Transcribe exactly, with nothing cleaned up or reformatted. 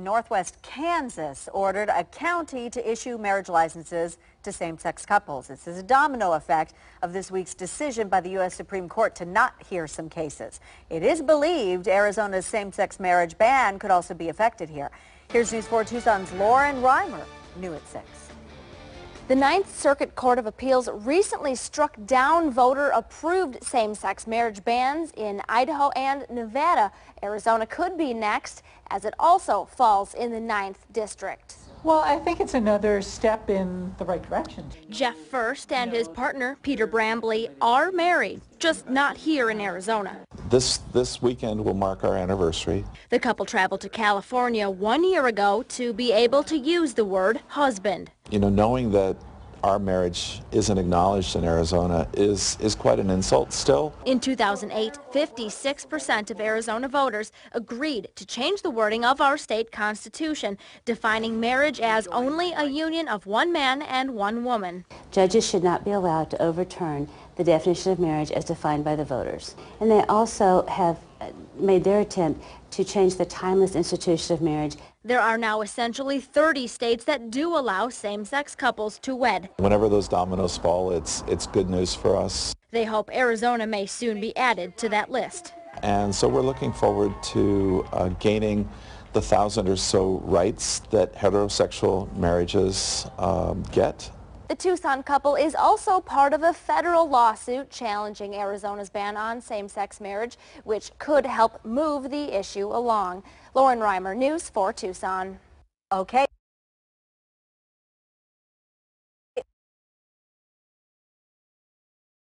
in Northwest Kansas ordered a county to issue marriage licenses to same-sex couples. This is a domino effect of this week's decision by the U S Supreme Court to not hear some cases. It is believed Arizona's same-sex marriage ban could also be affected here. Here's News four Tucson's Lauren Reimer, new at six. The Ninth Circuit Court of Appeals recently struck down voter-approved same-sex marriage bans in Idaho and Nevada. Arizona could be next, as it also falls in the Ninth District. Well, I think it's another step in the right direction. Jeff First and his partner, Peter Brambly, are married, just not here in Arizona. This, this weekend will mark our anniversary. The couple traveled to California one year ago to be able to use the word husband. You know, knowing that our marriage isn't acknowledged in Arizona is, is quite an insult still. In two thousand eight, fifty-six percent of Arizona voters agreed to change the wording of our state constitution, defining marriage as only a union of one man and one woman. Judges should not be allowed to overturn the definition of marriage as defined by the voters. And they also have made their attempt to change the timeless institution of marriage. There are now essentially thirty states that do allow same-sex couples to wed. Whenever those dominoes fall, it's, it's good news for us. They hope Arizona may soon be added to that list. And so we're looking forward to uh, gaining the thousand or so rights that heterosexual marriages um, get. The Tucson couple is also part of a federal lawsuit challenging Arizona's ban on same-sex marriage, which could help move the issue along. Lauren Reimer, News four Tucson. Okay.